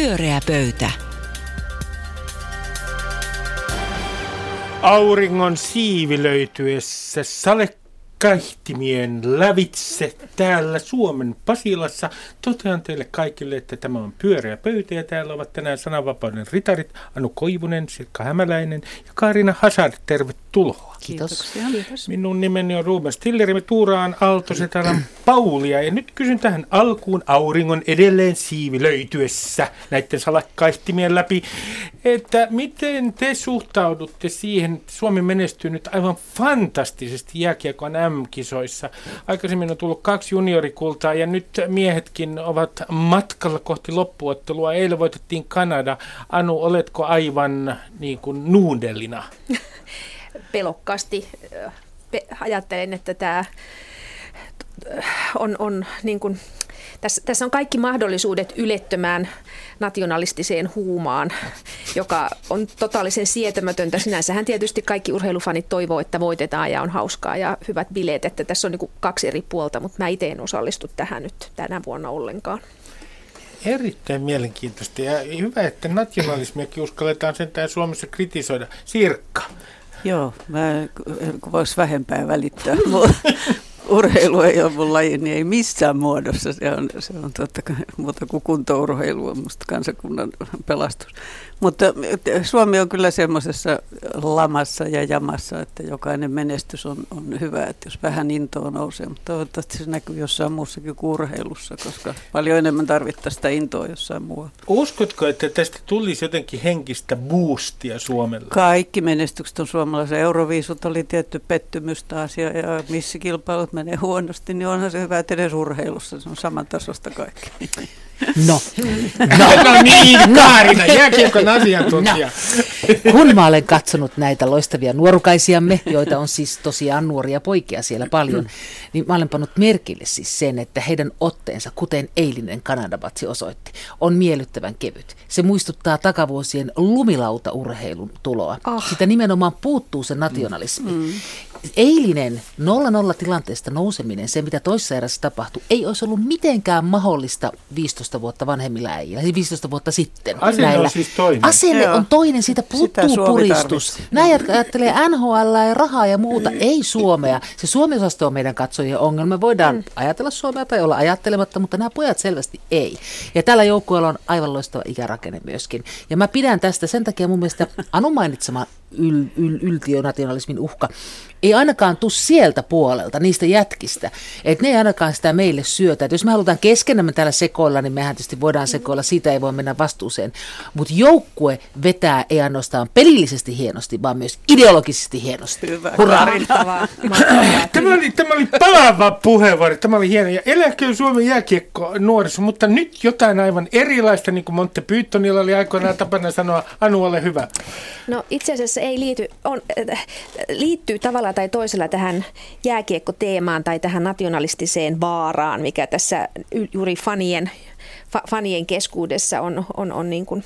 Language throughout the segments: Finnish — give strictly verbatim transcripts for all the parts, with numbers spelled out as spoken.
Pyöreä pöytä. Auringon siivi löytyessä salekaihtimien lävitse täällä Suomen Pasilassa. Totean teille kaikille, että tämä on Pyöreä pöytä ja täällä ovat tänään sananvapauden ritarit Anu Koivunen, Sirkka Hämäläinen ja Kaarina Hazard. Tervetuloa. Kiitos. Kiitos. Minun nimeni on Ruben Stiller, me tuuraan Aaltosetaran Paulia ja nyt kysyn tähän alkuun auringon edelleen siivi löytyessä näiden salakaihtimien läpi, että miten te suhtaudutte siihen, että Suomi menestyy nyt aivan fantastisesti jääkiekon M-kisoissa. Aikaisemmin on tullut kaksi juniorikultaa ja nyt miehetkin ovat matkalla kohti loppuottelua. Eilen voitettiin Kanada. Anu, oletko aivan niin kuin nuudelina? Pelokkaasti ajattelen, että tämä on, on niin kuin, tässä, tässä on kaikki mahdollisuudet ylettömään nationalistiseen huumaan, joka on totaalisen sietämätöntä. Sinänsähän tietysti kaikki urheilufanit toivoo, että voitetaan ja on hauskaa ja hyvät bileet, että tässä on niin kuin kaksi eri puolta, mutta mä itse en osallistu tähän nyt tänä vuonna ollenkaan. Erittäin mielenkiintoista ja hyvä, että nationalismiakin uskalletaan sentään Suomessa kritisoida. Sirkka. Joo, mä vois vähempää välittää. Urheilu ei ole mun laji, niin ei missään muodossa. Se on, se on totta kai muuta kuin kuntourheilu on musta kansakunnan pelastus. Mutta Suomi on kyllä semmoisessa lamassa ja jamassa, että jokainen menestys on, on hyvä, että jos vähän intoa nousee. Mutta toivottavasti se näkyy jossain muussakin kuin urheilussa, koska paljon enemmän tarvittaisiin sitä intoa jossain muualla. Uskotko, että tästä tulisi jotenkin henkistä boostia Suomelle? Kaikki menestykset on suomalaisia. Euroviisut oli tietty pettymys taas ja, ja missikilpailut menee huonosti, niin onhan se hyvä, että edes urheilussa se on saman tasosta kaikki. No. No. no niin, Kaarina, jääkiekon asiantuntija. No. Kun mä olen katsonut näitä loistavia nuorukaisiamme, joita on siis tosiaan nuoria poikia siellä paljon, niin mä olen pannut merkille siis sen, että heidän otteensa, kuten eilinen Kanadamatsi osoitti, on miellyttävän kevyt. Se muistuttaa takavuosien lumilautaurheilun tuloa. Oh. Sitä nimenomaan puuttuu se nationalismi. Mm. Eilinen nolla nolla tilanteesta nouseminen, se mitä toisessa erässä tapahtui, ei olisi ollut mitenkään mahdollista viisitoista vuotta vanhemmilla äijillä, viisitoista vuotta sitten. Asenne näillä. On siis toinen. Asenne Joo. on toinen, siitä puuttuu puristus. Nämä, jotka ajattelee N H L ja rahaa ja muuta, ei Suomea. Se Suomi-osasto on meidän katsojien ongelma. Voidaan mm. ajatella Suomea tai olla ajattelematta, mutta nämä pojat selvästi ei. Ja tällä joukkueella on aivan loistava ikärakenne myöskin. Ja mä pidän tästä sen takia mun mielestä Anu mainitsemaan yl, yl, yltiönationalismin uhka. Ei ainakaan tule sieltä puolelta, niistä jätkistä, että ne ei ainakaan sitä meille syötä. Et jos me halutaan keskenämme täällä sekoilla, niin mehän tietysti voidaan sekoilla, siitä ei voi mennä vastuuseen. Mutta joukkue vetää ei ainoastaan pelillisesti hienosti, vaan myös ideologisesti hienosti. Hyvä. Mahtavaa. Mahtavaa. Tämä oli, tämä oli palava puheenvuoro, tämä oli hieno. Ja eläköön Suomen jääkiekko nuoriso, mutta nyt jotain aivan erilaista, niin kuin Monty Pythonilla oli aikoinaan tapana sanoa, Anu, ole hyvä. No itse asiassa ei liity, on, äh, liittyy tavallaan tai toisella tähän jääkiekkoteemaan tai tähän nationalistiseen vaaraan, mikä tässä juuri fanien, fa, fanien keskuudessa on, on, on niin kuin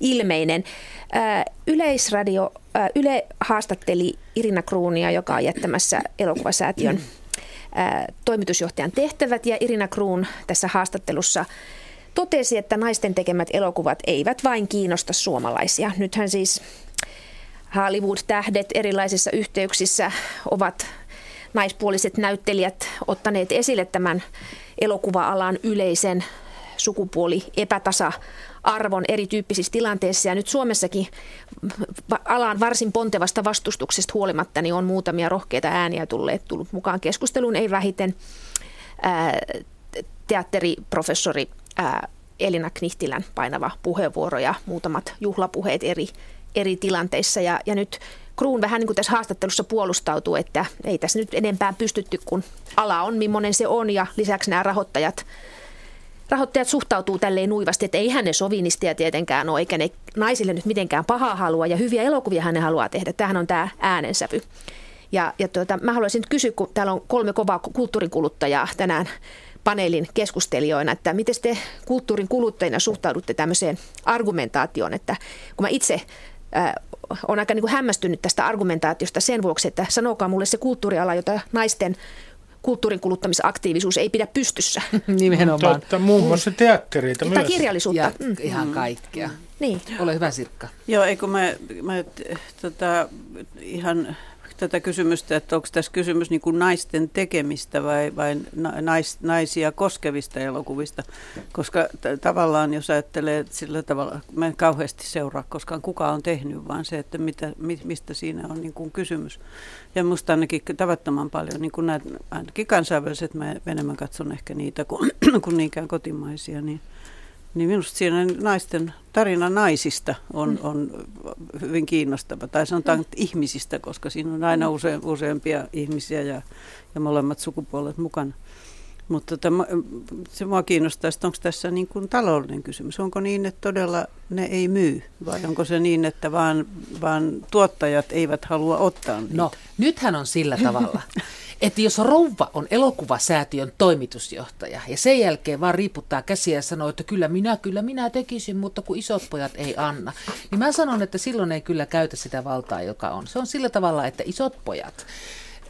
ilmeinen. Ää, Yleisradio, ää, Yle haastatteli Irina Krohnia, joka on jättämässä elokuvasäätiön ää, toimitusjohtajan tehtävät, ja Irina Krohn tässä haastattelussa totesi, että naisten tekemät elokuvat eivät vain kiinnosta suomalaisia. Nythän siis Hollywood-tähdet erilaisissa yhteyksissä ovat naispuoliset näyttelijät ottaneet esille tämän elokuva-alan yleisen sukupuoliepätasa-arvon erityyppisissä tilanteissa. Ja nyt Suomessakin alan varsin pontevasta vastustuksesta huolimatta niin on muutamia rohkeita ääniä tulleet tullut mukaan keskusteluun. Ei vähiten ää, teatteriprofessori ää, Elina Knihtilän painava puheenvuoro ja muutamat juhlapuheet eri eri tilanteissa. Ja, ja nyt Krohn vähän niin kuin tässä haastattelussa puolustautuu, että ei tässä nyt enempää pystytty, kun ala on, millainen se on. Ja lisäksi nämä rahoittajat, rahoittajat suhtautuu tälleen nuivasti, että eihän ne sovinistia tietenkään ole, eikä ne naisille nyt mitenkään pahaa halua. Ja hyviä elokuvia hän haluaa tehdä. Tämähän on tämä äänensävy. Ja, ja tuota, mä haluaisin nyt kysyä, kun täällä on kolme kovaa kulttuurikuluttajaa tänään paneelin keskustelijoina, että miten te kulttuurin kuluttajina suhtaudutte tämmöiseen argumentaatioon, että kun mä itse on aika niin kuin hämmästynyt tästä argumentaatiosta sen vuoksi, että sanokaa mulle se kulttuuriala, jota naisten kulttuurin kuluttamisaktiivisuus ei pidä pystyssä. Nimenomaan. Totta, muun muassa teatteriita myös. Tai kirjallisuutta. Ja, mm. Ihan kaikkea. Mm. Niin. Ole hyvä, Sirkka. Joo, eikö mä, mä tota, ihan tätä kysymystä, että onko tässä kysymys niin kuin naisten tekemistä vai, vai nais, naisia koskevista elokuvista, koska t- tavallaan jos ajattelee sillä tavalla, mä en kauheasti seuraa koskaan kuka on tehnyt, vaan se, että mitä, mistä siinä on niin kuin kysymys. Ja musta ainakin tavattoman paljon, niin kuin näitä, ainakin kansainväliset, mä enemmän katson ehkä niitä kuin, kuin niinkään kotimaisia, niin Niin minusta siinä naisten, tarina naisista on, on hyvin kiinnostava, tai sanotaan mm. ihmisistä, koska siinä on aina use, useampia ihmisiä ja, ja molemmat sukupuolet mukana. Mutta tämä, se minua kiinnostaa, että onko tässä niin kuin taloudellinen kysymys. Onko niin, että todella ne ei myy, vai onko se niin, että vaan, vaan tuottajat eivät halua ottaa niitä? No, nythän on sillä tavalla, että jos rouva on elokuvasäätiön toimitusjohtaja ja sen jälkeen vaan riiputtaa käsiä ja sanoo, että kyllä minä, kyllä minä tekisin, mutta kun isot pojat ei anna, niin mä sanon, että silloin ei kyllä käytä sitä valtaa, joka on. Se on sillä tavalla, että isot pojat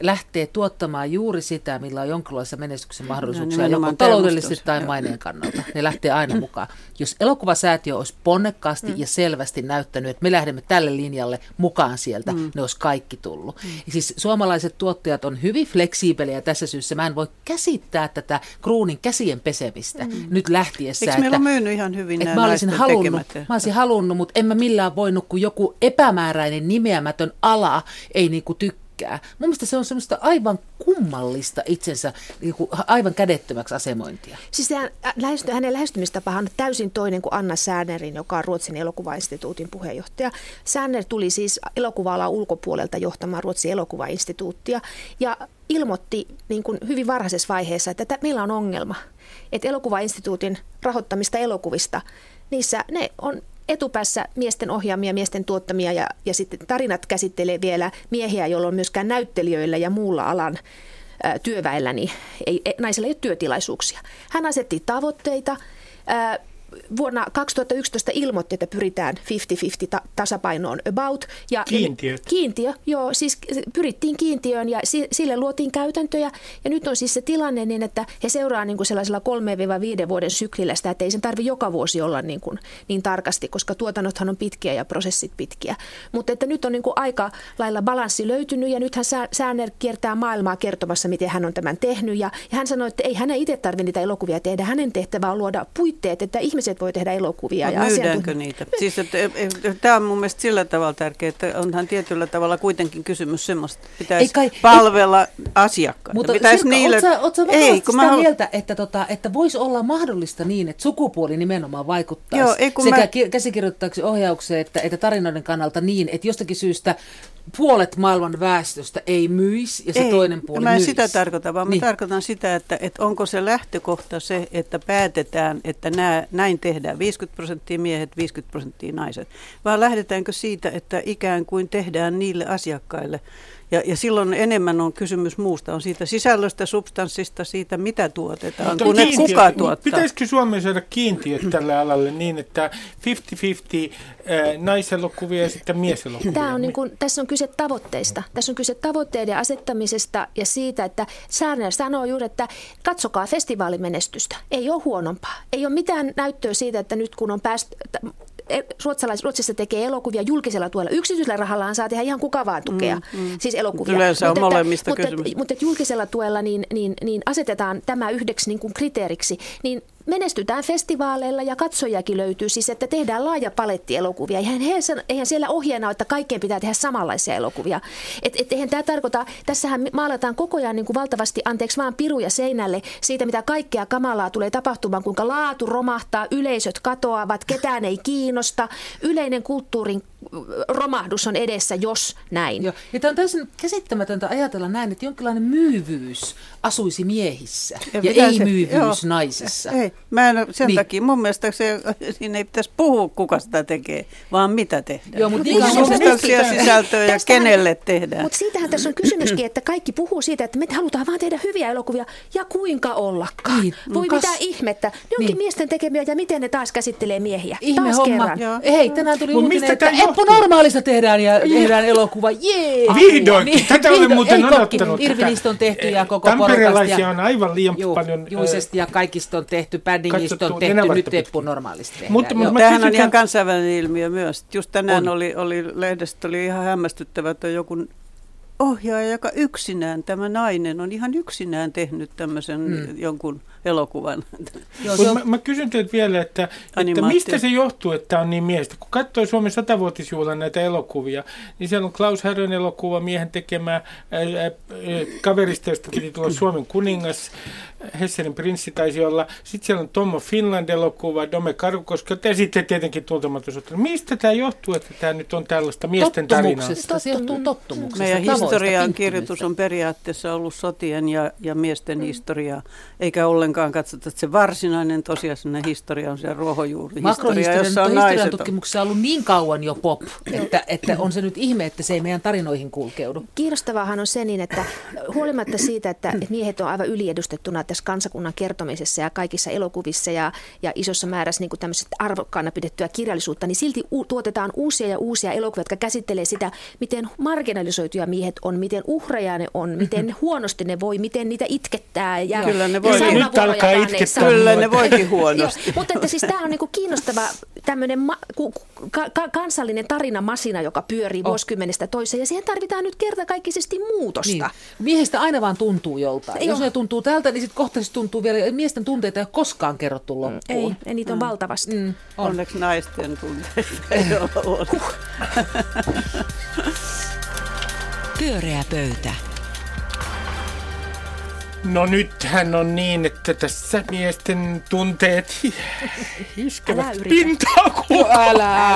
lähtee tuottamaan juuri sitä, millä on jonkinlaisia menestyksen mahdollisuuksia, no, joko taloudellisesti tai joo. maineen kannalta. Ne lähtee aina mukaan. Jos elokuvasäätiö olisi ponnekkaasti mm. ja selvästi näyttänyt, että me lähdemme tälle linjalle mukaan sieltä, mm. ne olisi kaikki tullut. Mm. Siis suomalaiset tuottajat on hyvin fleksiibeliä tässä syyssä. Mä en voi käsittää tätä kruunin käsien pesemistä mm. nyt lähtiessä. Eikö meillä on myynyt ihan hyvin nämä mä olisin halunnut, mä olisin halunnut, mutta en mä millään voinut, kun joku epämääräinen nimeämätön ala ei niinku tykkää. Mun mielestä se on semmoista aivan kummallista itsensä aivan kädettömäksi asemointia. Siis hänen lähestymistapahan on täysin toinen kuin Anna Sänerin, joka on Ruotsin elokuvainstituutin puheenjohtaja. Säner tuli siis elokuva-alan ulkopuolelta johtamaan Ruotsin elokuvainstituuttia ja ilmoitti niin kuin hyvin varhaisessa vaiheessa, että t- meillä on ongelma, että elokuvainstituutin rahoittamista elokuvista, niissä ne on etupäässä miesten ohjaamia, miesten tuottamia ja, ja sitten tarinat käsittelee vielä miehiä, jolloin myöskään näyttelijöillä ja muulla alan ä, työväellä, niin ei, ei, naisilla ei ole työtilaisuuksia. Hän asetti tavoitteita. Ä, vuonna kaksituhattayksitoista ilmoitti, että pyritään viisikymmentä viisikymmentä ta- tasapainoon about. Ja kiintiöt. Ja, kiintiö, joo. Siis pyrittiin kiintiöön ja si- sille luotiin käytäntöjä. Ja nyt on siis se tilanne niin, että he seuraavat niin sellaisella kolmesta viiteen vuoden syklillä sitä, että ei sen tarvitse joka vuosi olla niin, kuin, niin tarkasti, koska tuotannothan on pitkiä ja prosessit pitkiä. Mutta että nyt on niin kuin aika lailla balanssi löytynyt ja nythän Säner kiertää maailmaa kertomassa, miten hän on tämän tehnyt. Ja, ja hän sanoi, että ei hänen itse tarvitse niitä elokuvia tehdä. Hänen tehtävä on luoda puitteet, että ihmiset voi tehdä elokuvia. No, ja myydäänkö niitä? Siis, että, tämä on mun mielestä sillä tavalla tärkeää, että onhan tietyllä tavalla kuitenkin kysymys semmoista, että pitäisi kai, palvella ei, asiakkaita. Mutta Sirkka, niille... ootko sä vakavasti sitä halu... mieltä, että, tota, että voisi olla mahdollista niin, että sukupuoli nimenomaan vaikuttaisi Joo, ei, sekä mä... käsikirjoittajaksi ohjaukseen että, että tarinoiden kannalta niin, että jostakin syystä puolet maailman väestöstä ei myisi ja se ei, toinen puoli myisi. Mä en sitä tarkoita, vaan niin. mä tarkoitan sitä, että, että onko se lähtökohta se, että päätetään, että nää, näin tehdään viisikymmentä prosenttia miehet, viisikymmentä prosenttia naiset, vaan lähdetäänkö siitä, että ikään kuin tehdään niille asiakkaille. Ja, ja silloin enemmän on kysymys muusta, on siitä sisällöstä, substanssista, siitä mitä tuotetaan, mutta kun kiintiö, kuka tuottaa. Pitäisikö Suomeen saada kiintiöt tälle alalle niin, että viisikymmentä viisikymmentä äh, naiselokuvia ja sitten mieselokuvia? Tämä on niin kuin, tässä on kyse tavoitteista. Tässä on kyse tavoitteiden asettamisesta ja siitä, että Särner sanoo juuri, että katsokaa festivaalimenestystä. Ei ole huonompaa. Ei ole mitään näyttöä siitä, että nyt kun on päästy... Ruotsalais, Ruotsissa tekee elokuvia julkisella tuella. Yksityisellä rahallaan saa tehdä ihan kuka vaan tukea, mm, mm. siis elokuvia. Yleensä on molemmista mutta, kysymys. Mutta, mutta julkisella tuella niin, niin, niin asetetaan tämä yhdeksi niin kuin kriteeriksi, niin menestytään festivaaleilla ja katsojakin löytyy siis, että tehdään laaja paletti elokuvia. Eihän, he, eihän siellä ohjeena ole, että kaikkien pitää tehdä samanlaisia elokuvia. Et, et, eihän tämä tarkoita, tässähän maalataan koko ajan niin kuin valtavasti, anteeksi vaan piruja seinälle siitä, mitä kaikkea kamalaa tulee tapahtumaan, kuinka laatu romahtaa, yleisöt katoavat, ketään ei kiinnosta, yleinen kulttuurin romahdus on edessä, jos näin. Joo. Ja tämä on täysin käsittämätöntä ajatella näin, että jonkinlainen myyvyys asuisi miehissä ja, ja ei-myyvyys se, naisissa. Ei. Mä en, sen niin. takia mun mielestä se, siinä ei pitäisi puhua, kuka sitä tekee, vaan mitä tehdään. Joo, mutta niitä on substanssia, sisältöä ja kenelle tehdään. Mutta siitähän tässä on kysymyskin, että kaikki puhuu siitä, että me halutaan vaan tehdä hyviä elokuvia ja kuinka ollakaan. Niin. Voi Kas... mitään ihmettä. Ne onkin niin. miesten tekemiä ja miten ne taas käsittelee miehiä. Ihme taas homma. Kerran. Hei, tänään tuli uutinen, että Eikö normaalista tehdään ja tehdään elokuva? Jee! Vihdoinkin! Niin, tätä vihdoin, olen muuten odottanut. Irvinistä on tehty ja koko porukasta. Tamperelaisia on aivan liian juu, paljon. Juisesta ja kaikista on tehty, Paddingista on tehty, nyt teppu normaalista tehdään. Mutta, mutta tämähän on ihan kansainvälinen ilmiö myös. Just tänään oli, oli lehdestä oli ihan hämmästyttävä, että joku ohjaaja, joka yksinään, tämä nainen, on ihan yksinään tehnyt tämmöisen mm. jonkun elokuvan. Joo, on... mä, mä kysyn teiltä vielä, että, että mistä se johtuu, että on niin miestä? Kun katsoo Suomen satavuotisjuhlan näitä elokuvia, niin siellä on Klaus Härön elokuva, miehen tekemä kaverista, josta piti tulla Suomen kuningas, Hessenin prinssi taisi olla. Sitten siellä on Tommo Finland-elokuva, Dome Karukoski, ja sitten tietenkin Tuntematon sotilas. Mistä tämä johtuu, että tämä nyt on tällaista miesten tarinaa? Se johtuu tottumuksesta. Meidän historian kirjoitus on periaatteessa ollut sotien ja, ja miesten mm. historiaa, eikä ollenkaan katsota, että se varsinainen tosiasiallinen historia on se ruohonjuurihistoria, jossa on naiset. Tutkimuksessa on ollut niin kauan jo pop, että, että on se nyt ihme, että se ei meidän tarinoihin kulkeudu. Kiinnostavaahan on se niin, että huolimatta siitä, että miehet on aivan yliedustettuna tässä kansakunnan kertomisessa ja kaikissa elokuvissa ja, ja isossa määrässä niin kuin tämmöiset arvokkaana pidettyä kirjallisuutta, niin silti u- tuotetaan uusia ja uusia elokuvia, jotka käsittelee sitä, miten marginalisoituja miehet on, miten uhreja ne on, miten huonosti ne voi, miten niitä itkettää. Ja, kyllä ne voi, ja nyt alkaa itkettää. Kyllä ne voikin huonosti. Joo, mutta että siis tämä on niinku kiinnostava tämmöinen ma- ka- ka- kansallinen tarinamasina, joka pyörii oh. vuosikymmenestä toiseen, ja siihen tarvitaan nyt kertakaikkisesti muutosta. Niin. Miehestä aina vaan tuntuu joltain. Ei, jos ne tuntuu tältä, niin sitten kohta tuntuu vielä, miesten tunteita ei ole koskaan kerrottu loppuun. Ei, niitä on mm. valtavasti. Mm, on. Onneksi naisten tunteita ei ole. Pyöreä pöytä. No nythän on niin, että tässä miesten tunteet iskevät pintaa kukaan. No, älä,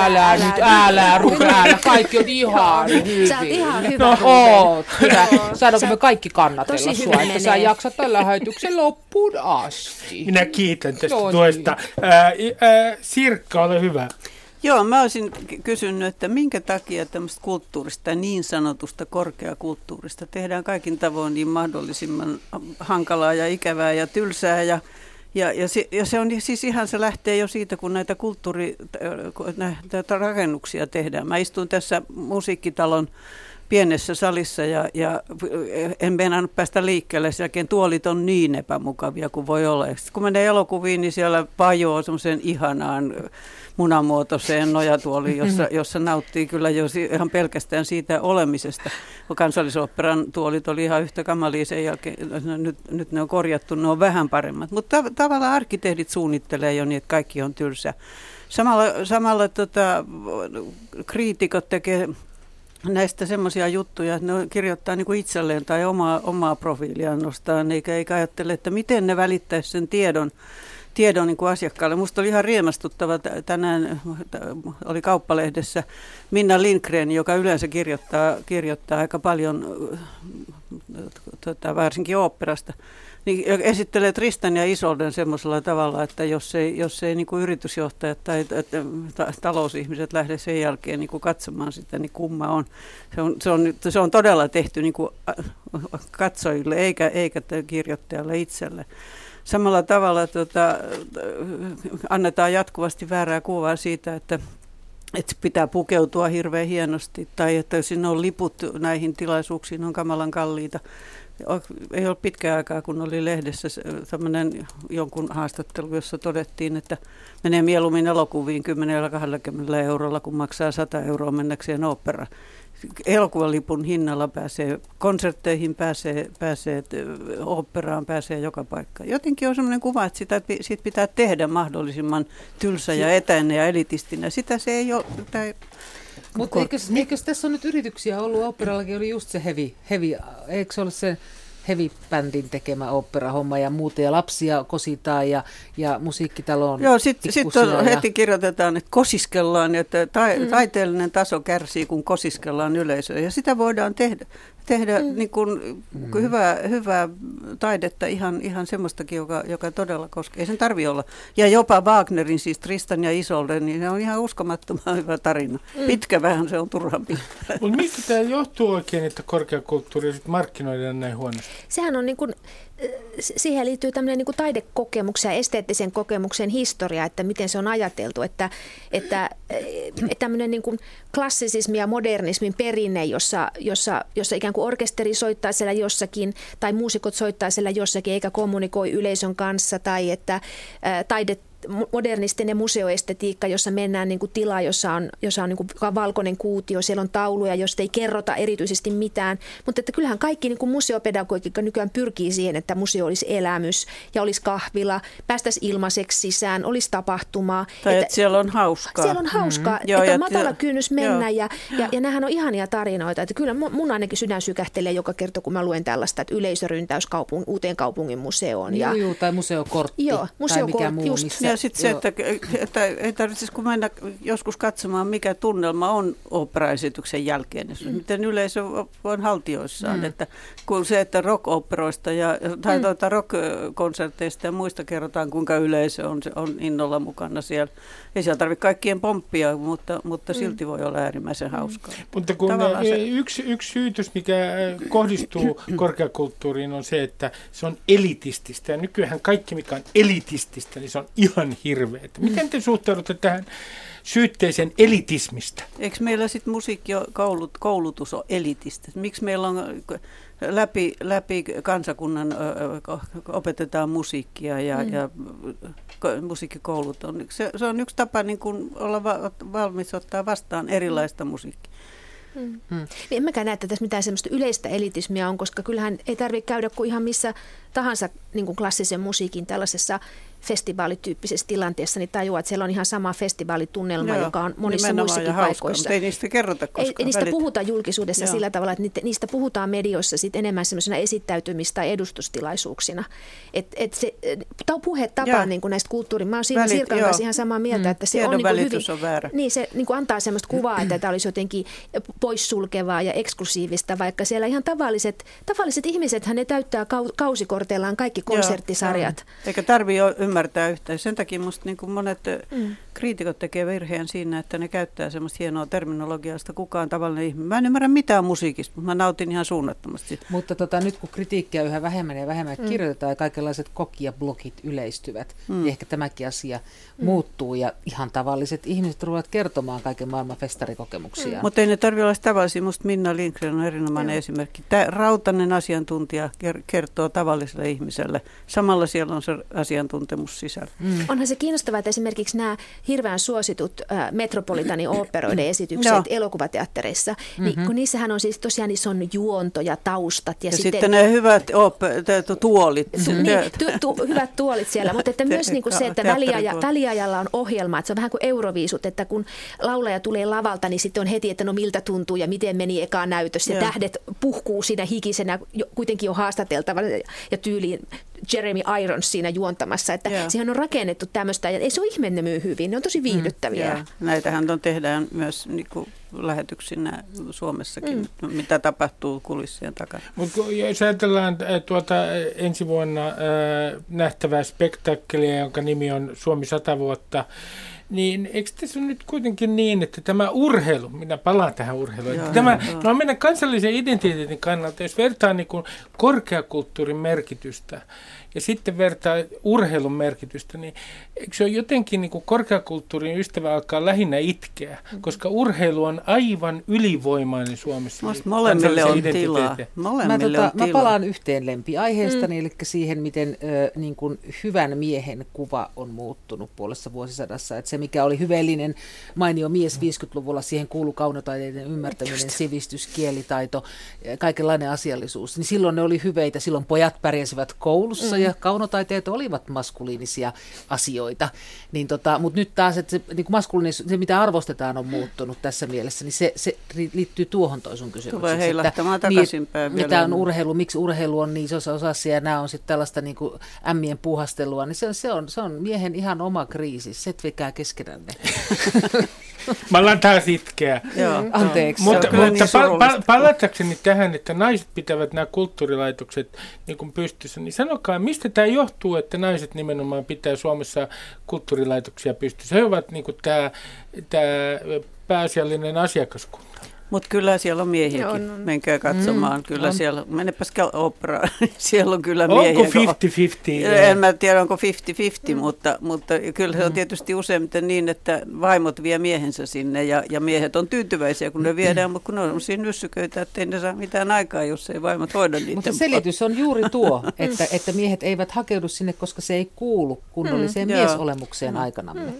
älä, älä, nyt, älä, Ruben, älä. Kaikki on ihan hyvin. Sä oot ihan hyvä, no, oot, hyvä. Saadaanko me kaikki kannatella sua, että menee. Sä jaksat tällä häityksen loppuun asti. Minä kiitän tästä no, tuesta. Niin. Ää, ää, Sirkka, ole hyvä. Joo, mä olisin kysynyt, että minkä takia tämmöistä kulttuurista, niin sanotusta korkeakulttuurista tehdään kaikin tavoin niin mahdollisimman hankalaa ja ikävää ja tylsää. Ja, ja, ja, se, ja se on siis ihan, se lähtee jo siitä, kun näitä kulttuurirakennuksia rakennuksia tehdään. Mä istun tässä musiikkitalon pienessä salissa ja, ja en meinannut päästä liikkeelle. Sen jälkeen tuolit on niin epämukavia kuin voi olla. Sitten kun menee elokuviin, niin siellä vajoo semmoisen ihanaan munamuotoiseen nojatuoliin, jossa, jossa nauttii kyllä jo ihan pelkästään siitä olemisesta. Kansallisoopperan tuolit oli ihan yhtä kamalia sen jälkeen. Nyt, nyt ne on korjattu, ne on vähän paremmat. Mutta tav- tavallaan arkkitehdit suunnittelee jo niin, että kaikki on tylsä. Samalla, samalla tota, kriitikot tekee näistä semmoisia juttuja, että ne kirjoittaa niin kuin itselleen tai omaa, omaa profiiliaan nostaan, eikä, eikä ajattele, että miten ne välittäisi sen tiedon, tiedon niin kuin asiakkaalle. Musta oli ihan riemastuttava tänään, oli Kauppalehdessä Minna Lindgren, joka yleensä kirjoittaa, kirjoittaa aika paljon, tota, varsinkin oopperasta. Niin esittelee Tristan ja Isolden semmoisella tavalla, että jos ei, jos ei niin kuin yritysjohtajat tai talousihmiset lähde sen jälkeen niin kuin katsomaan sitä, niin kumma on. Se on, se on, se on todella tehty niin kuin katsojille eikä, eikä kirjoittajalle itselle. Samalla tavalla tota, annetaan jatkuvasti väärää kuvaa siitä, että että pitää pukeutua hirveän hienosti tai että sinne on liput näihin tilaisuuksiin, on kamalan kalliita. Ei ole pitkää aikaa, kun oli lehdessä tämmöinen jonkun haastattelu, jossa todettiin, että menee mieluummin elokuviin kymmenen–kaksikymmentä eurolla, kun maksaa sata euroa mennäkseen oopperaan. Elokuvalipun hinnalla pääsee konsertteihin, pääsee, pääsee oopperaan, pääsee joka paikkaan. Jotenkin on sellainen kuva, että sitä, siitä pitää tehdä mahdollisimman tylsä ja etäinen ja elitistinä. Sitä se ei ole... Tai mutta eikös, eikös tässä on nyt yrityksiä ollut? Oopperallakin oli just se hevi, hevi eikö se ole se hevi-bändin tekemä oopperahomma ja muuta, ja lapsia kositaan ja, ja musiikkitaloon. Joo, sitten sit heti kirjoitetaan, että kosiskellaan, että ta, mm. taiteellinen taso kärsii, kun kosiskellaan yleisöä, ja sitä voidaan tehdä. Tehdä mm. niin kuin mm. hyvää, hyvää taidetta, ihan, ihan semmoistakin, joka, joka todella koskee. Ei sen tarvitse olla. Ja jopa Wagnerin, siis Tristan ja Isolde, niin se on ihan uskomattoman hyvä tarina. Mm. Pitkä vähän, se on turhan pitkä. Mutta mistä tämä johtuu oikein, että korkeakulttuuri markkinoidaan näin huonosti? Sehän on niin kuin siihen liittyy tämmöinen niin kuin taidekokemuksen ja esteettisen kokemuksen historia, että miten se on ajateltu, että, että, että tämmöinen niin kuin klassisismin ja modernismin perinne, jossa, jossa, jossa ikään kuin orkesteri soittaa siellä jossakin tai muusikot soittaa siellä jossakin eikä kommunikoi yleisön kanssa, tai että taide modernistinen museoestetiikka, jossa mennään niin kuin tilaa, jossa on, jossa on niin kuin valkoinen kuutio, siellä on tauluja, josta ei kerrota erityisesti mitään. Mutta että kyllähän kaikki niin kuin museopedagogiikka nykyään pyrkii siihen, että museo olisi elämys ja olisi kahvila, päästäisiin ilmaiseksi sisään, olisi tapahtumaa. Tai että, että siellä on hauskaa. Siellä on hauskaa, mm-hmm. että joo, on ja matala kynnys mennä ja, ja, ja nämähän on ihania tarinoita. Että kyllä mun ainakin sydän sykähtelee joka kerta, kun mä luen tällaista, että yleisöryntäys kaupung, uuteen kaupungin museoon. Ja, joo, joo, tai museokortti joo, museokort, tai mikä muu just, missä. Ja sitten se, että, että ei tarvitsisi kun mennä joskus katsomaan, mikä tunnelma on operaesityksen jälkeen, miten yleisö on haltioissaan. Mm. Että, kun se, että rock-operoista ja, tai tuota rock-konserteista ja muista kerrotaan, kuinka yleisö on, on innolla mukana siellä. Ei siellä tarvitse kaikkien pomppia, mutta, mutta silti voi olla äärimmäisen hauskaa. Mm. Mutta kun se... yksi, yksi syytys, mikä kohdistuu korkeakulttuuriin, on se, että se on elitististä. Ja nykyään kaikki, mikä on elitististä, niin se on ihan hirveä. Miten te suhtaudutte tähän syytteeseen elitismistä? Eikö meillä sitten musiikki ja koulutus on elitistä? Miksi meillä on läpi, läpi kansakunnan opetetaan musiikkia ja, mm. ja musiikkikoulut? On, se, se on yksi tapa niin kun olla valmis ottaa vastaan erilaista musiikkia. Mm. Mm. En mäkään näe, että tässä mitään semmoista yleistä elitismia on, koska kyllähän ei tarvitse käydä kuin ihan missä tahansa niin kuin klassisen musiikin tällaisessa festivaalityyppisessä tilanteessa, niin tajuaa, että siellä on ihan sama festivaalitunnelma, joo, joka on monissa muissakin paikoissa. Ei niistä kerrota koskaan. Ei, niistä välit... puhutaan julkisuudessa joo. sillä tavalla, että niistä puhutaan medioissa sit enemmän semmoisena esittäytymistä tai edustustilaisuuksina. Että et se puhe tapaa niin kuin näistä kulttuurin. Mä oon siinä Sirkan kanssa ihan samaa mieltä, mm. että se on, niin kuin hyvin, on väärä. Niin, se niin kuin antaa semmoista kuvaa, että tämä olisi jotenkin poissulkevaa ja eksklusiivista, vaikka siellä ihan tavalliset, tavalliset ihmisethän ne täyttää kausikorteillaan kaikki konserttisarjat. Joo, eikä tarvitse ymmärtää yhtään. Sen takia musta niin kuin monet mm. kriitikot tekee virheen siinä, että ne käyttää semmoista hienoa terminologiasta kukaan tavallinen ihminen. Mä en ymmärrä mitään musiikista, mutta mä nautin ihan suunnattomasti. Mutta tota, nyt kun kritiikkiä yhä vähemmän ja vähemmän mm. kirjoitetaan ja kaikenlaiset kokijablogit yleistyvät, mm. niin ehkä tämäkin asia mm. muuttuu ja ihan tavalliset ihmiset ruvat kertomaan kaiken maailman festarikokemuksia. Mm. Mutta ei ne tarvitse olla tavallisia. Musta Minna Lindgren on erinomainen mm. esimerkki. Tämä rautainen asiantuntija kertoo tavalliselle ihmiselle. Samalla siellä on se asiantuntija. Mm. Onhan se kiinnostavaa, että esimerkiksi nämä hirveän suositut äh, Metropolitanin oopperoiden esitykset no. elokuvateattereissa, niin, mm-hmm. kun niissähän on siis tosiaan, niin se on juonto ja taustat. Ja, ja sitten, sitten ne hyvät op- tuolit. Tu- niin, tu- tu- hyvät tuolit siellä, mutta että myös niin kuin se, että väliaja- väliajalla on ohjelma, että se on vähän kuin euroviisut, että kun laulaja tulee lavalta, niin sitten on heti, että no miltä tuntuu ja miten meni eka näytös. Ja, ja tähdet puhkuu siinä hikisenä, kuitenkin on haastateltava ja tyyliin Jeremy Irons siinä juontamassa, että yeah. siihen on rakennettu tämmöistä, ja ei se ole ihme, ne myy hyvin, ne on tosi viihdyttäviä. Yeah. Näitähän on, tehdään myös niin kuin lähetyksinä Suomessakin, mm. mitä tapahtuu kulissien takana. Mutta jos ajatellaan tuota ensi vuonna äh, nähtävää spektakkelia, jonka nimi on Suomi sata vuotta, niin eikö tässä nyt kuitenkin niin, että tämä urheilu, minä palaan tähän urheiluun, joo, tämä, joo. no meidän kansallisen identiteetin kannalta, jos vertaa niin kuin korkeakulttuurin merkitystä ja sitten vertaa urheilun merkitystä, niin eikö se ole jotenkin niin kuin korkeakulttuurin ystävä alkaa lähinnä itkeä, koska urheilu on aivan ylivoimainen Suomessa. Musta molemmille on tilaa. Mä, tota, mä palaan yhteen lempiaiheestani, mm. eli siihen, miten ö, niin kuin hyvän miehen kuva on muuttunut puolessa vuosisadassa, että se mikä oli hyveellinen mainio mies viisikymmentäluvulla, siihen kuului kaunotaiteiden ymmärtäminen, just. Sivistys, kielitaito, kaikenlainen asiallisuus. Niin silloin ne oli hyveitä, silloin pojat pärjäsivät koulussa mm. ja kaunotaiteet olivat maskuliinisia asioita. Niin tota, mutta nyt taas, että se, niin maskuliinisuus, se mitä arvostetaan on muuttunut tässä mielessä, niin se, se liittyy tuohon toi sun kysymykseen. Tulee heilahtamaan takaisinpäin vielä. Mitä on urheilu, miksi urheilu on niin isossa osassa ja nämä on sitten tällaista niin kuin ämmien puhastelua, niin se, se, on, se on miehen ihan oma kriisi, se tvikää keskenänne. Mä alan taas itkeä. Joo. Anteeksi. No, mutta mutta niin pal- pal- palatakseni tähän, että naiset pitävät nämä kulttuurilaitokset niin kuin pystyssä, niin sanokaa, mistä tämä johtuu, että naiset nimenomaan pitää Suomessa kulttuurilaitoksia pystyssä? He ovat niin kuin tämä, tämä pääasiallinen asiakaskunta. Mutta kyllä siellä on miehiäkin. On, on. Menkää katsomaan. Mm, kyllä on. Siellä, menepäs operaan. Siellä on kyllä miehiä. Onko viisikymmentä viisikymmentä? En mä tiedä, onko viisikymmentä viisikymmentä, mm. mutta, mutta kyllä se on tietysti useimmiten niin, että vaimot vie miehensä sinne ja, ja miehet on tyytyväisiä, kun ne viedään, mutta kun ne on siinä nyssyköitä, ettei ne saa mitään aikaa, jos ei vaimot hoida niitä. Mutta selitys on juuri tuo, että, että miehet eivät hakeudu sinne, koska se ei kuulu kunnolliseen mm, miesolemukseen mm, aikanamme. Mm.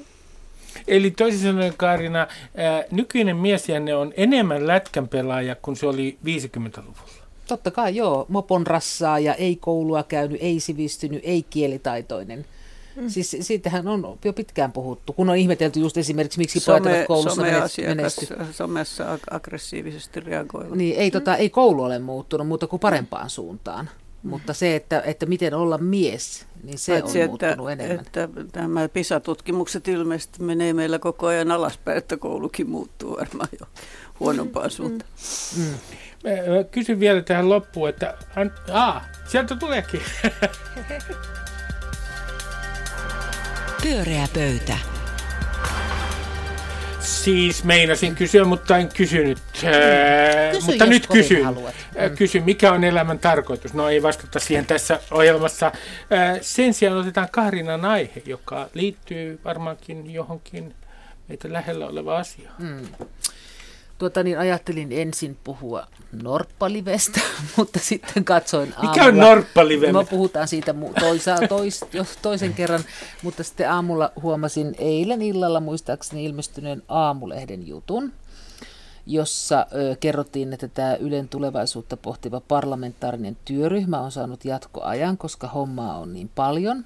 Eli toisin sanoen, Kaarina, ää, nykyinen miesjänne on enemmän lätkänpelaaja kuin se oli viisikymmentäluvulla. Totta kai, joo. Mopon rassaa ja ei koulua käynyt, ei sivistynyt, ei kielitaitoinen. Mm. Siis siitähän on jo pitkään puhuttu, kun on ihmetelty just esimerkiksi, miksi pojat ovat koulussa menesty. Somessa ag- aggressiivisesti reagoivat. Niin, ei, tota, ei koulu ole muuttunut muuta kuin parempaan suuntaan. Mutta se, että, että miten olla mies, niin se Paitsi, on muuttunut että, enemmän. Että nämä PISA-tutkimukset ilmeisesti menee meillä koko ajan alaspäin, että koulukin muuttuu varmaan jo huonompaan suuntaan. Mm. Mm. Kysyn vielä tähän loppuun, että an... ah, sieltä tuleekin. Pyöreä pöytä. Siis meinasin kysyä, mutta en kysynyt, äh, Kysy, mutta nyt kysyn. Äh, kysyn, mikä on elämän tarkoitus? No ei vastata siihen tässä ohjelmassa. Äh, sen sijaan otetaan Kaarinan aihe, joka liittyy varmaankin johonkin meitä lähellä olevaan asiaan. Mm. Tuota niin, ajattelin ensin puhua norppalivestä, mutta sitten katsoin aamulla. Mikä on norppalive? Me puhutaan siitä toisa, tois, toisen kerran, mutta sitten aamulla huomasin eilen illalla muistaakseni ilmestyneen Aamulehden jutun, jossa ö, kerrottiin, että tämä Ylen tulevaisuutta pohtiva parlamentaarinen työryhmä on saanut jatkoajan, koska hommaa on niin paljon.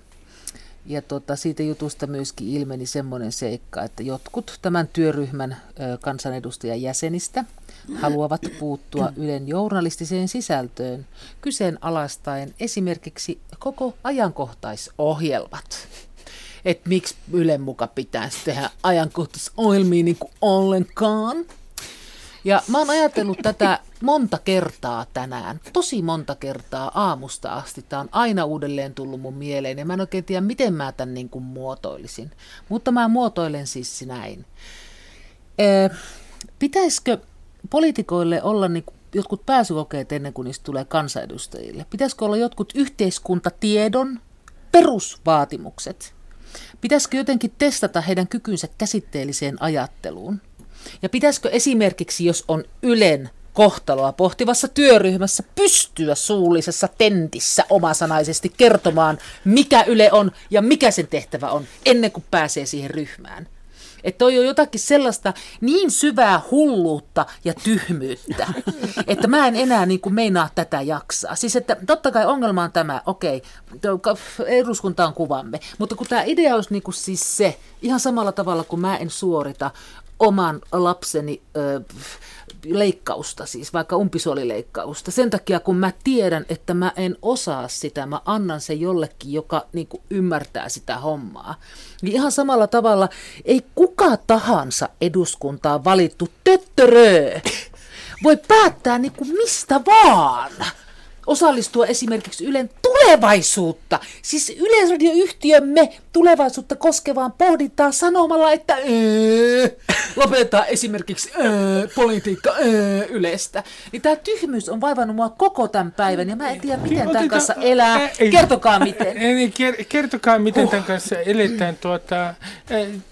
Ja tuota, siitä jutusta myöskin ilmeni semmoinen seikka, että jotkut tämän työryhmän kansanedustajan jäsenistä haluavat puuttua Ylen journalistiseen sisältöön kyseenalaistaen esimerkiksi koko ajankohtaisohjelmat. Että miksi Ylen muka pitäisi tehdä ajankohtaisohjelmia niin kuin ollenkaan. Ja mä oon ajatellut tätä monta kertaa tänään, tosi monta kertaa aamusta asti. Tämä on aina uudelleen tullut mun mieleen ja mä en oikein tiedä, miten mä tämän niin kuin muotoilisin. Mutta mä muotoilen siis näin. Ee, pitäisikö poliitikoille olla niin kuin jotkut pääsykokeet ennen kuin niistä tulee kansanedustajille? Pitäisikö olla jotkut yhteiskuntatiedon perusvaatimukset? Pitäisikö jotenkin testata heidän kykynsä käsitteelliseen ajatteluun? Ja pitäisikö esimerkiksi, jos on Ylen kohtaloa pohtivassa työryhmässä, pystyä suullisessa tentissä omasanaisesti kertomaan, mikä Yle on ja mikä sen tehtävä on, ennen kuin pääsee siihen ryhmään? Että toi on jotakin sellaista niin syvää hulluutta ja tyhmyyttä, että mä en enää niin kuin meinaa tätä jaksaa. Siis että totta kai ongelma on tämä, okei, eduskunta on kuvamme, mutta kun tämä idea olisi niin kuin siis se, ihan samalla tavalla kuin mä en suorita oman lapseni ö, leikkausta, siis vaikka umpisuolileikkausta. Sen takia, kun mä tiedän, että mä en osaa sitä, mä annan sen jollekin, joka niin kuin ymmärtää sitä hommaa. Niin ihan samalla tavalla ei kuka tahansa eduskuntaan valittu töttörö voi päättää niin kuin mistä vaan. Osallistua esimerkiksi Ylen tulevaisuutta, siis Yleisradioyhtiömme tulevaisuutta koskevaan pohdintaan sanomalla, että öö, lopetetaan esimerkiksi öö, politiikka öö, Ylestä. Niin tämä tyhmyys on vaivannut mua koko tämän päivän ja mä en tiedä, miten tämän kanssa elää. Kertokaa miten. Kertokaa miten tämän kanssa eletään. Tuota,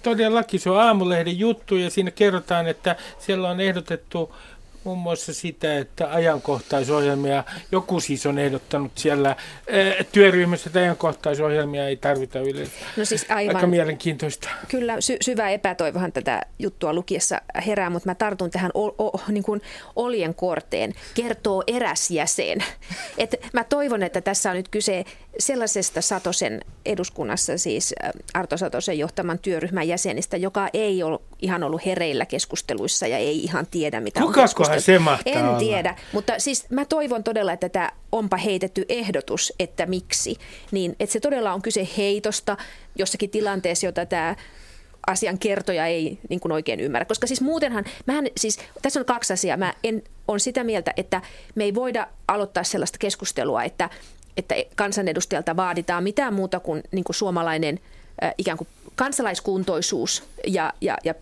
todellakin se on Aamulehden juttu ja siinä kerrotaan, että siellä on ehdotettu muun muassa sitä, että ajankohtaisohjelmia, joku siis on ehdottanut siellä ää, työryhmässä, että ajankohtaisohjelmia ei tarvita yleensä. No siis aivan. Aika mielenkiintoista. Kyllä, sy- syvä epätoivohan tätä juttua lukiessa herää, mutta mä tartun tähän o- o- niin kuin oljen korteen, kertoo eräs jäsen. Et mä toivon, että tässä on nyt kyse sellaisesta Satosen eduskunnassa, siis Arto Satosen johtaman työryhmän jäsenistä, joka ei ole ihan ollut hereillä keskusteluissa ja ei ihan tiedä, mitä Kuka on keskustelua. En olla. tiedä, mutta siis mä toivon todella, että tämä onpa heitetty ehdotus, että miksi. Niin, että se todella on kyse heitosta jossakin tilanteessa, jota tämä asian kertoja ei niin kuin oikein ymmärrä. Koska siis muutenhan, mähän, siis, tässä on kaksi asiaa. Mä en on sitä mieltä, että me ei voida aloittaa sellaista keskustelua, että, että kansanedustajalta vaaditaan mitään muuta kuin, niin kuin suomalainen äh, ikään kuin kansalaiskuntoisuus ja, ja, ja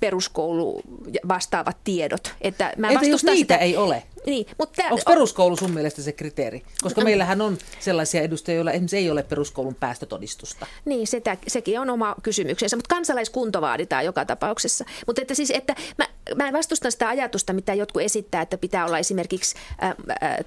peruskoulu vastaavat tiedot. Että mä Entä jos niitä sitä. Ei ole? Niin, mutta onko peruskoulu sun mielestä se kriteeri? Koska meillähän on sellaisia edustajia, joilla esimerkiksi ei ole peruskoulun päästötodistusta. Niin, sitä, sekin on oma kysymyksensä, mutta kansalaiskunto vaaditaan joka tapauksessa. Mutta että siis, että mä, mä vastustan sitä ajatusta, mitä jotkut esittää, että pitää olla esimerkiksi ä, ä,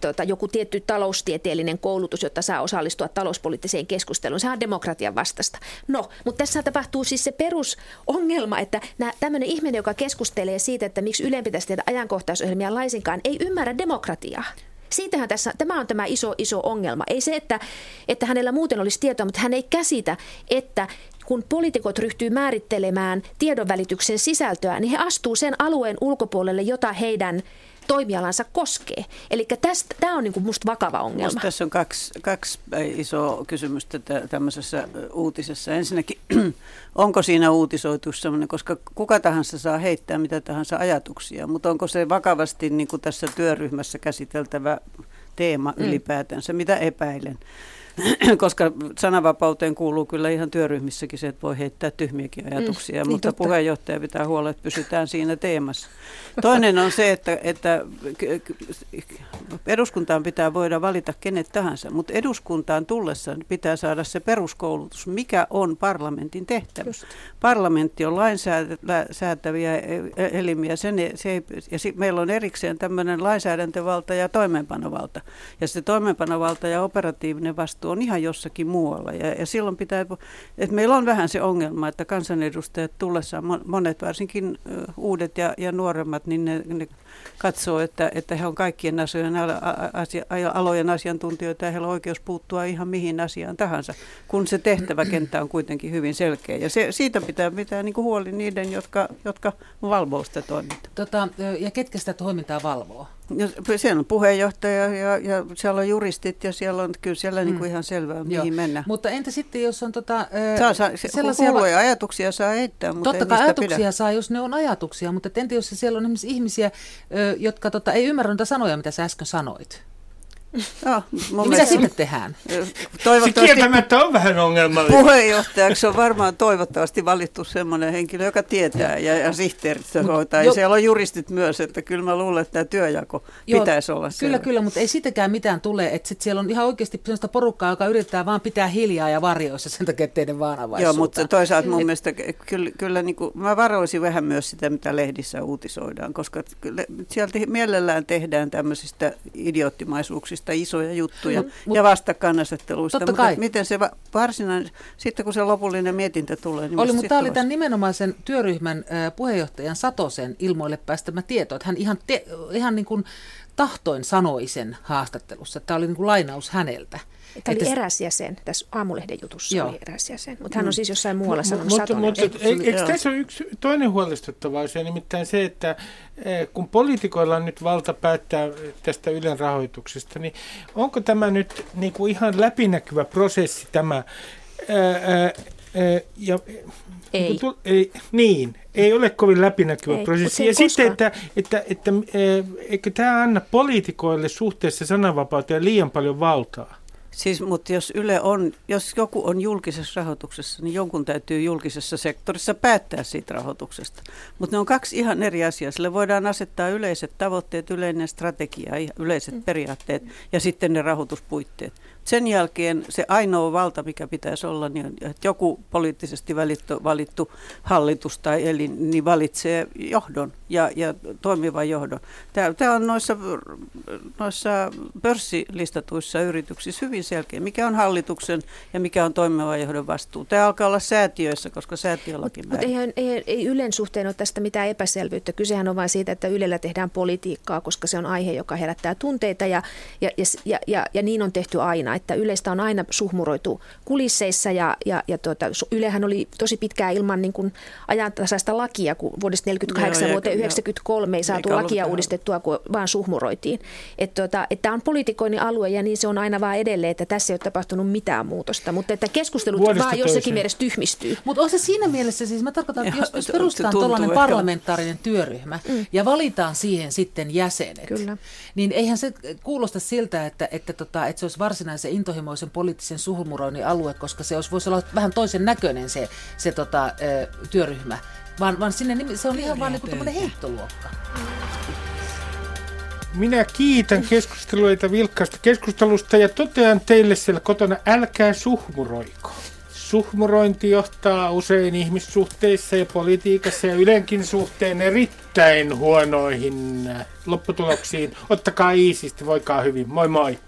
tota, joku tietty taloustieteellinen koulutus, jotta saa osallistua talouspoliittiseen keskusteluun. Sehän on demokratian vastaista. No, mutta tässä tapahtuu siis se perusongelma, että tämmöinen ihminen, joka keskustelee siitä, että miksi Ylen pitäisi tehdä ajankohtaisohjelmia laisinkaan, ei ymmärrä demokratiaa. Siitähän tässä, tämä on tämä iso, iso ongelma. Ei se, että, että hänellä muuten olisi tietoa, mutta hän ei käsitä, että kun poliitikot ryhtyy määrittelemään tiedonvälityksen sisältöä, niin he astuu sen alueen ulkopuolelle, jota heidän toimialansa koskee. Eli tämä on niinku musta vakava ongelma. Musta tässä on kaksi, kaksi isoa kysymystä tämmöisessä uutisessa. Ensinnäkin, onko siinä uutisoitu semmoinen, koska kuka tahansa saa heittää mitä tahansa ajatuksia, mutta onko se vakavasti niin kuin tässä työryhmässä käsiteltävä teema ylipäätänsä, mm. mitä epäilen. Koska sananvapauteen kuuluu kyllä ihan työryhmissäkin se, että voi heittää tyhmiäkin ajatuksia, mm, mutta totta. Puheenjohtaja pitää huolella, että pysytään siinä teemassa. Toinen on se, että, että eduskuntaan pitää voida valita kenet tahansa, mutta eduskuntaan tullessa pitää saada se peruskoulutus, mikä on parlamentin tehtävä. Just. Parlamentti on lainsäätäviä elimiä, sen, se ei, ja sit meillä on erikseen tämmöinen lainsäädäntövalta ja toimeenpanovalta, ja se toimeenpanovalta ja operatiivinen vastuu on ihan jossakin muualla. Ja, ja silloin pitää, että meillä on vähän se ongelma, että kansanedustajat tullessaan, monet varsinkin uudet ja, ja nuoremmat, niin ne, ne katsoo, että, että he on kaikkien asioiden, asia, alojen asiantuntijoita ja heillä on oikeus puuttua ihan mihin asiaan tahansa, kun se tehtäväkenttä on kuitenkin hyvin selkeä. Ja se, siitä pitää pitää niin kuin huoli niiden, jotka, jotka valvoo sitä toimintaa. Tota, ja ketkä sitä toimintaa valvoo? No, siellä on puheenjohtaja ja, ja siellä on juristit ja siellä on kyllä siellä mm. niin kuin ihan selvää, mihin Joo. mennään. Mutta entä sitten, jos on tota, saa, saa, sellaisia... Va- ajatuksia saa heittää, mutta totta kai ajatuksia pidä. Saa, jos ne on ajatuksia, mutta entä jos siellä on ihmisiä, jotka tota, ei ymmärrä niitä sanoja, mitä sä äsken sanoit? No, niin mitä sitten tehdään? Se kieltämättä on vähän ongelmallinen. Puheenjohtajaksi on varmaan toivottavasti valittu sellainen henkilö, joka tietää ja, ja sihteeristö hoitaa. Jo, siellä on juristit myös, että kyllä mä luulen, että tämä työjako jo, pitäisi olla siellä. Kyllä, kyllä, mutta ei sitäkään mitään tule. Että sit siellä on ihan oikeasti sellaista porukkaa, joka yrittää vaan pitää hiljaa ja varjoissa sen takia teidän vaanavaisuutta. Joo, mutta toisaalta mun Et, mielestä kyllä, kyllä niin kuin, mä varoisin vähän myös sitä, mitä lehdissä uutisoidaan, koska kyllä sieltä mielellään tehdään tämmöisistä idioottimaisuuksista isoja juttuja no, mut, ja vastakkainasetteluista, mutta miten se varsinainen, sitten kun se lopullinen mietintä tulee. Niin oli, mutta tämä oli tämän nimenomaisen työryhmän puheenjohtajan Satosen ilmoille päästämä tieto, että hän ihan, te, ihan niin kuin tahtoin sanoi sen haastattelussa, tämä oli niin kuin lainaus häneltä. Tämä oli eräs jäsen, tässä Aamulehden jutussa joo. oli eräs jäsen, mutta hän on siis jossain muualla sanonut Satonen. Eikö tässä ole yksi toinen huolestuttava asia, nimittäin se, että kun poliitikoilla on nyt valta päättää tästä Ylen rahoituksesta, niin onko tämä nyt niin kuin ihan läpinäkyvä prosessi tämä? Ää, ää, ja, ei. Tull, ei. Niin, ei ole kovin läpinäkyvä ei, prosessi. Ja koskaan. Sitten, että, että, että eikö tämä anna poliitikoille suhteessa sananvapauteen liian paljon valtaa? Siis, mutta jos Yle on, jos joku on julkisessa rahoituksessa, niin jonkun täytyy julkisessa sektorissa päättää siitä rahoituksesta. Mutta ne on kaksi ihan eri asiaa. Sille voidaan asettaa yleiset tavoitteet, yleinen strategia, yleiset mm. periaatteet ja sitten ne rahoituspuitteet. Sen jälkeen se ainoa valta, mikä pitäisi olla, niin että joku poliittisesti valittu, valittu hallitus tai elin niin valitsee johdon ja, ja toimivan johdon. Tämä on noissa, noissa pörssilistatuissa yrityksissä hyvin selkeä, mikä on hallituksen ja mikä on toimivan johdon vastuu. Tämä alkaa olla säätiöissä, koska säätiölläkin mut, määrin. Mutta ei, ei, ei Ylen suhteen ole tästä mitään epäselvyyttä. Kysehän on vain siitä, että Ylellä tehdään politiikkaa, koska se on aihe, joka herättää tunteita ja, ja, ja, ja, ja niin on tehty aina. Että Yleistä on aina suhmuroitu kulisseissa ja, ja, ja tuota, Ylehän oli tosi pitkään ilman niin kuin ajantasaista lakia, kun vuodesta neljäkymmentäkahdeksan no, vuoteen yhdeksänkymmentäkolme ei saatu lakia uudistettua, kun vaan suhmuroitiin. Että tuota, tämä on politikoinnin alue ja niin se on aina vaan edelleen, että tässä ei ole tapahtunut mitään muutosta, mutta että keskustelut vuodesta vaan toiseen. Jossakin mielessä tyhmistyy. Mutta on se siinä mielessä, siis mä tarkoitan, että jos, jos perustetaan tuollainen parlamentaarinen työryhmä mm. ja valitaan siihen sitten jäsenet, Kyllä. niin eihän se kuulosta siltä, että, että, tota, että se olisi varsinainen se intohimoisen poliittisen suhmuroinnin alue, koska se olisi, voisi olla vähän toisen näköinen se, se tota, työryhmä Vaan, vaan sinne nimi, se on ihan vaan niin kuin tämmöinen heittoluokka. Minä kiitän keskusteluita vilkkaasta keskustelusta ja totean teille siellä kotona, älkää suhmuroiko. Suhmurointi johtaa usein ihmissuhteissa ja politiikassa ja Ylenkin suhteen erittäin huonoihin lopputuloksiin. Ottakaa iisisti, voikaa hyvin. Moi moi!